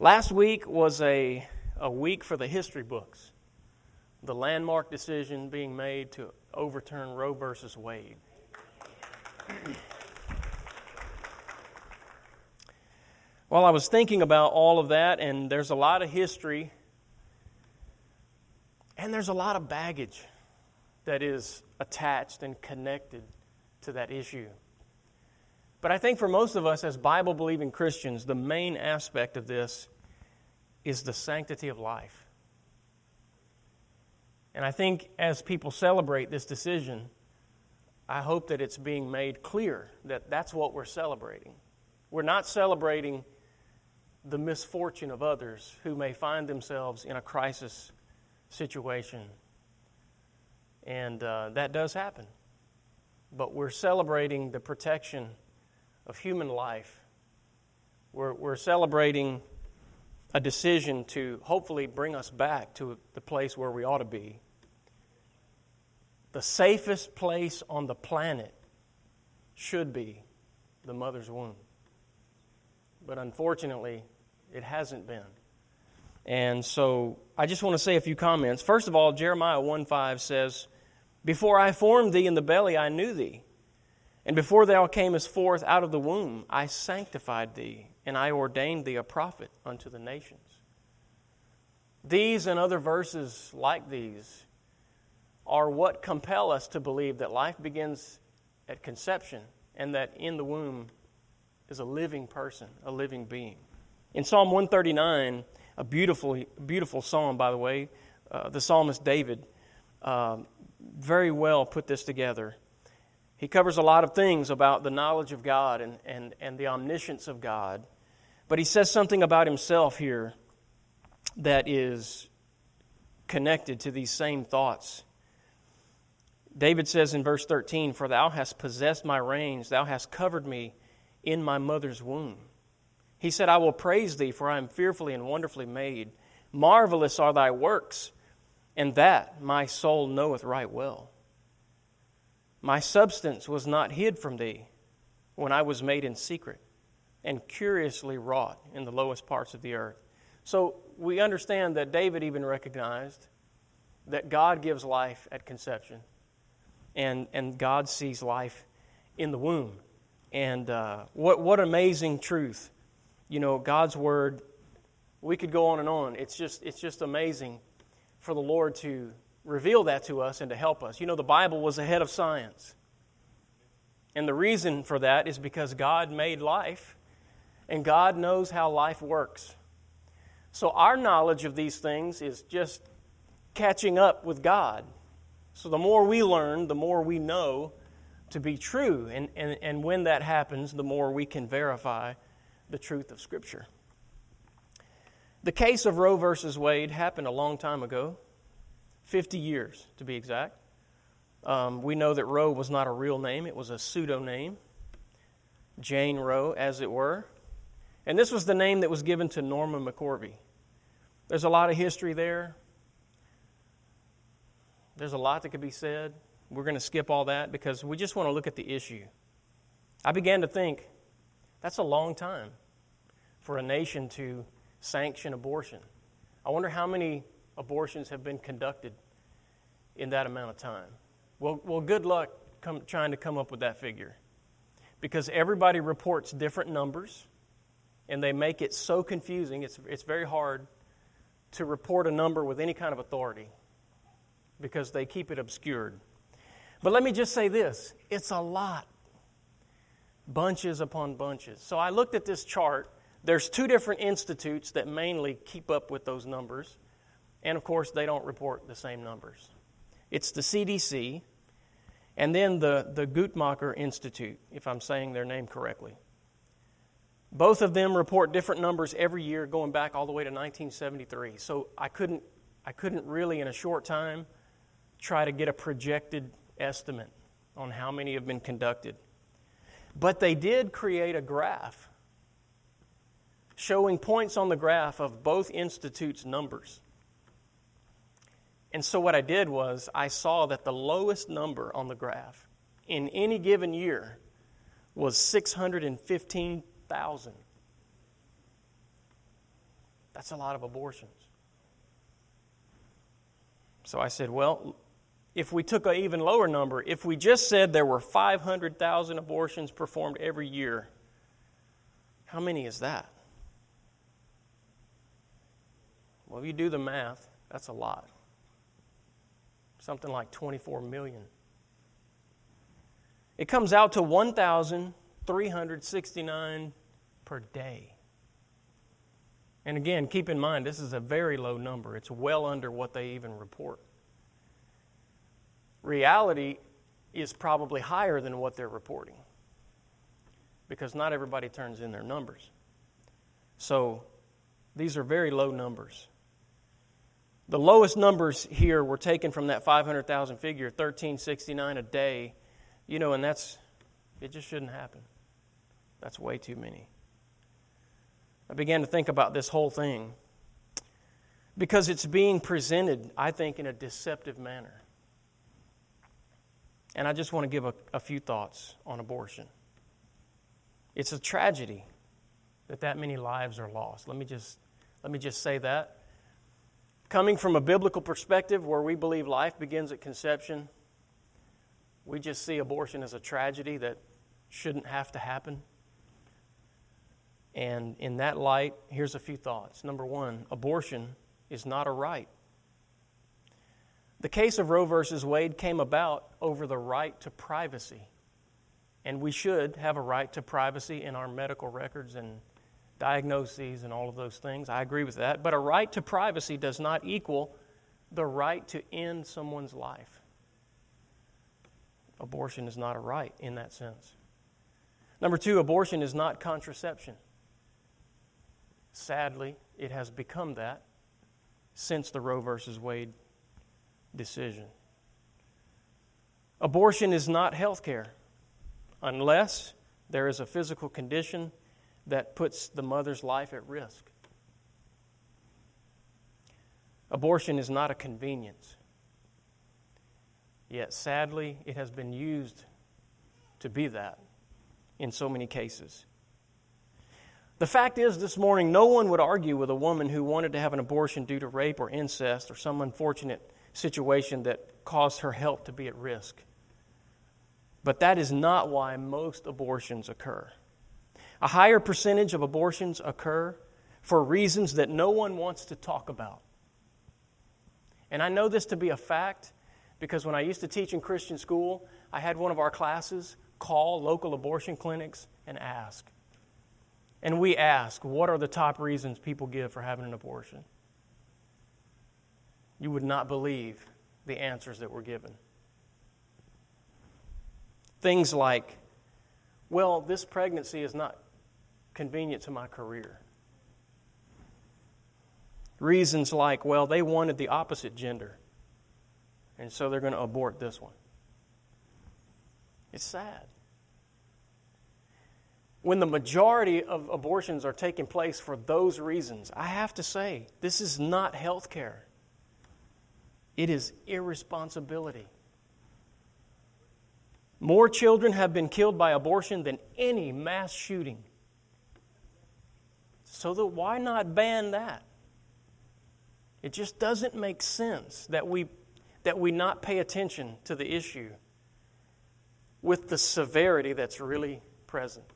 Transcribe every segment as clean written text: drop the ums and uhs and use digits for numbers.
Last week was a week for the history books. The landmark decision being made to overturn Roe vs Wade. Well, I was thinking about all of that, and there's a lot of history, and there's a lot of baggage that is attached and connected to that issue. But I think for most of us as Bible-believing Christians, the main aspect of this is the sanctity of life. And I think as people celebrate this decision, I hope that it's being made clear that that's what we're celebrating. We're not celebrating the misfortune of others who may find themselves in a crisis situation. And that does happen. But we're celebrating the protection of human life. We're celebrating a decision to hopefully bring us back to the place where we ought to be. The safest place on the planet should be the mother's womb. But unfortunately, it hasn't been. And so I just want to say a few comments. First of all, Jeremiah 1:5 says, "Before I formed thee in the belly, I knew thee. And before thou camest forth out of the womb, I sanctified thee, and I ordained thee a prophet unto the nations." These and other verses like these are what compel us to believe that life begins at conception and that in the womb is a living person, a living being. In Psalm 139, a beautiful psalm, by the way, the psalmist David very well put this together. He covers a lot of things about the knowledge of God and the omniscience of God. But he says something about himself here that is connected to these same thoughts. David says in verse 13, "For thou hast possessed my reins, thou hast covered me in my mother's womb." He said, "I will praise thee, for I am fearfully and wonderfully made. Marvelous are thy works, and that my soul knoweth right well. My substance was not hid from thee when I was made in secret and curiously wrought in the lowest parts of the earth." So we understand that David even recognized that God gives life at conception, and God sees life in the womb. And what amazing truth. You know, God's Word, we could go on and on. It's just amazing for the Lord to reveal that to us and to help us. You know, the Bible was ahead of science. And the reason for that is because God made life, and God knows how life works. So our knowledge of these things is just catching up with God. So the more we learn, the more we know to be true. And when that happens, the more we can verify the truth of Scripture. The case of Roe versus Wade happened a long time ago. 50 years, to be exact. We know that Roe was not a real name. It was a pseudonym, Jane Roe, as it were. And this was the name that was given to Norma McCorvey. There's a lot of history there. There's a lot that could be said. We're going to skip all that because we just want to look at the issue. I began to think, that's a long time for a nation to sanction abortion. I wonder how many abortions have been conducted in that amount of time. Well, good luck trying to come up with that figure, because everybody reports different numbers, and they make it so confusing. It's very hard to report a number with any kind of authority because they keep it obscured. But let me just say this. It's a lot. Bunches upon bunches. So I looked at this chart. There's two different institutes that mainly keep up with those numbers. And, of course, they don't report the same numbers. It's the CDC and then the Guttmacher Institute, if I'm saying their name correctly. Both of them report different numbers every year going back all the way to 1973. So I couldn't really in a short time try to get a projected estimate on how many have been conducted. But they did create a graph showing points on the graph of both institutes' numbers. And so what I did was I saw that the lowest number on the graph in any given year was 615,000. That's a lot of abortions. So I said, well, if we took an even lower number, if we just said there were 500,000 abortions performed every year, how many is that? Well, if you do the math, that's a lot. Something like 24 million. It comes out to 1,369 per day. And again, keep in mind, this is a very low number. It's well under what they even report. Reality is probably higher than what they're reporting, because not everybody turns in their numbers. So these are very low numbers. The lowest numbers here were taken from that 500,000 figure, 1,369 a day. You know, and that's, it just shouldn't happen. That's way too many. I began to think about this whole thing because it's being presented, I think, in a deceptive manner. And I just want to give a few thoughts on abortion. It's a tragedy that many lives are lost. Let me just say that. Coming from a biblical perspective where we believe life begins at conception, we just see abortion as a tragedy that shouldn't have to happen. And in that light, here's a few thoughts. Number one, abortion is not a right. The case of Roe vs Wade came about over the right to privacy. And we should have a right to privacy in our medical records and diagnoses and all of those things. I agree with that. But a right to privacy does not equal the right to end someone's life. Abortion is not a right in that sense. Number two, abortion is not contraception. Sadly, it has become that since the Roe vs. Wade decision. Abortion is not health care unless there is a physical condition that puts the mother's life at risk. Abortion is not a convenience. Yet, sadly, it has been used to be that in so many cases. The fact is, this morning, no one would argue with a woman who wanted to have an abortion due to rape or incest or some unfortunate situation that caused her health to be at risk. But that is not why most abortions occur. A higher percentage of abortions occur for reasons that no one wants to talk about. And I know this to be a fact, because when I used to teach in Christian school, I had one of our classes call local abortion clinics and ask. And we asked, what are the top reasons people give for having an abortion? You would not believe the answers that were given. Things like, well, this pregnancy is not convenient to my career. Reasons like, well, they wanted the opposite gender, and so they're going to abort this one. It's sad. When the majority of abortions are taking place for those reasons, I have to say, this is not health care. It is irresponsibility. More children have been killed by abortion than any mass shooting. So why not ban that? It just doesn't make sense that we not pay attention to the issue with the severity that's really present.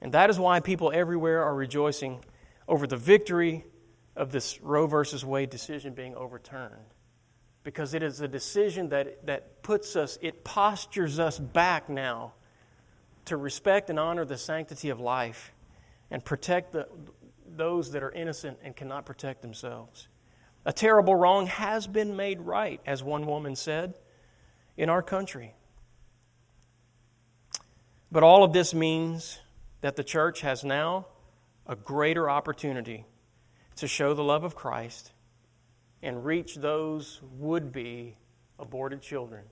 And that is why people everywhere are rejoicing over the victory of this Roe versus Wade decision being overturned, because it is a decision that puts us, it postures us back now to respect and honor the sanctity of life and protect those that are innocent and cannot protect themselves. A terrible wrong has been made right, as one woman said, in our country. But all of this means that the church has now a greater opportunity to show the love of Christ and reach those would-be aborted children.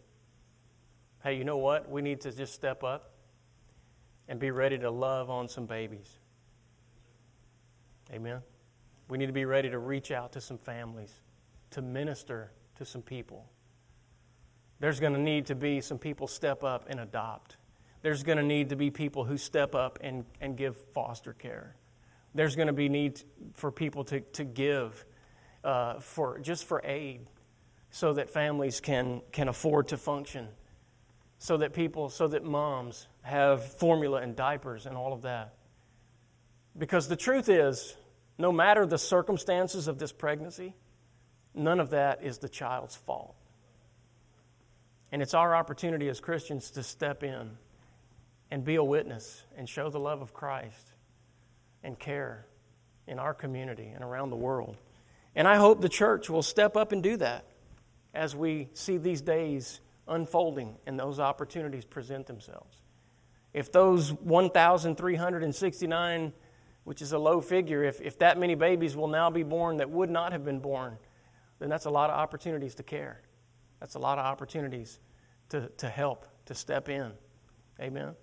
Hey, you know what? We need to just step up and be ready to love on some babies. Amen? We need to be ready to reach out to some families, to minister to some people. There's going to need to be some people step up and adopt. There's going to need to be people who step up and give foster care. There's going to be need for people to give for aid, so that families can afford to function, so that moms have formula and diapers and all of that. Because the truth is, no matter the circumstances of this pregnancy, none of that is the child's fault. And it's our opportunity as Christians to step in and be a witness and show the love of Christ and care in our community and around the world. And I hope the church will step up and do that as we see these days unfolding and those opportunities present themselves. If those 1,369, which is a low figure, if that many babies will now be born that would not have been born, then that's a lot of opportunities to care. That's a lot of opportunities to help, to step in. Amen?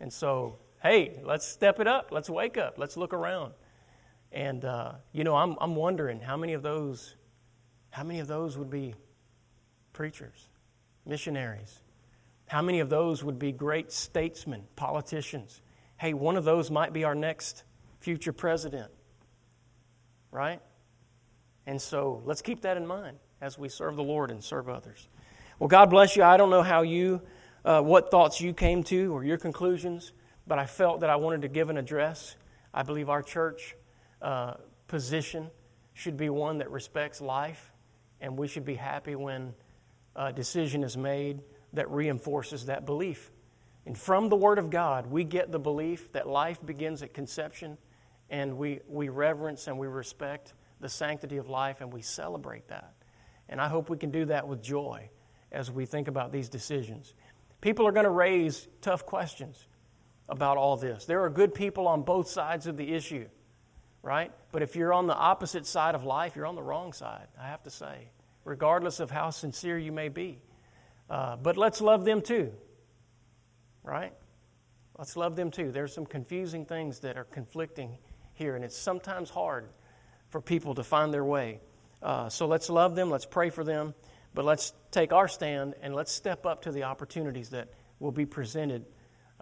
And so, hey, let's step it up. Let's wake up. Let's look around. And, I'm wondering how many of those would be preachers, missionaries? How many of those would be great statesmen, politicians? Hey, one of those might be our next future president, right? And so let's keep that in mind as we serve the Lord and serve others. Well, God bless you. I don't know how you, what thoughts you came to or your conclusions, but I felt that I wanted to give an address. I believe our church position should be one that respects life, and we should be happy when a decision is made that reinforces that belief. And from the Word of God, we get the belief that life begins at conception, and we reverence and we respect the sanctity of life, and we celebrate that. And I hope we can do that with joy as we think about these decisions. People are going to raise tough questions about all this. There are good people on both sides of the issue, right? But if you're on the opposite side of life, you're on the wrong side, I have to say, regardless of how sincere you may be. But let's love them too, right? Let's love them too. There's some confusing things that are conflicting here, and it's sometimes hard for people to find their way. So let's love them, let's pray for them, but let's take our stand and let's step up to the opportunities that will be presented,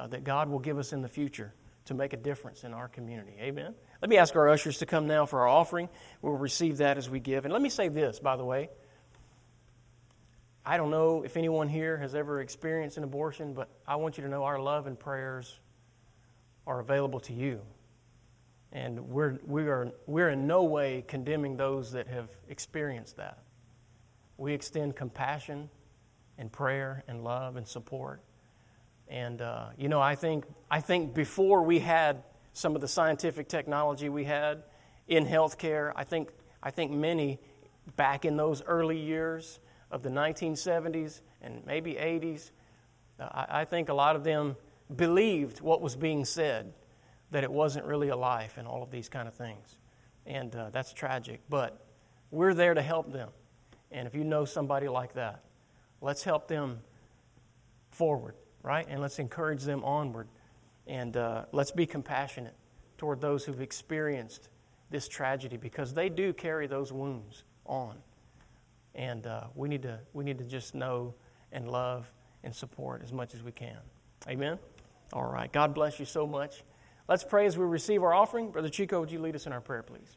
that God will give us in the future to make a difference in our community. Amen? Let me ask our ushers to come now for our offering. We'll receive that as we give. And let me say this, by the way. I don't know if anyone here has ever experienced an abortion, but I want you to know our love and prayers are available to you. And we're in no way condemning those that have experienced that. We extend compassion and prayer and love and support. And I think before we had some of the scientific technology we had in healthcare, I think many back in those early years of the 1970s and maybe 80s, I think a lot of them believed what was being said, that it wasn't really a life and all of these kind of things. And that's tragic, but we're there to help them. And if you know somebody like that, let's help them forward, right? And let's encourage them onward. And let's be compassionate toward those who've experienced this tragedy, because they do carry those wounds on. And we need to just know and love and support as much as we can. Amen? All right. God bless you so much. Let's pray as we receive our offering. Brother Chico, would you lead us in our prayer, please?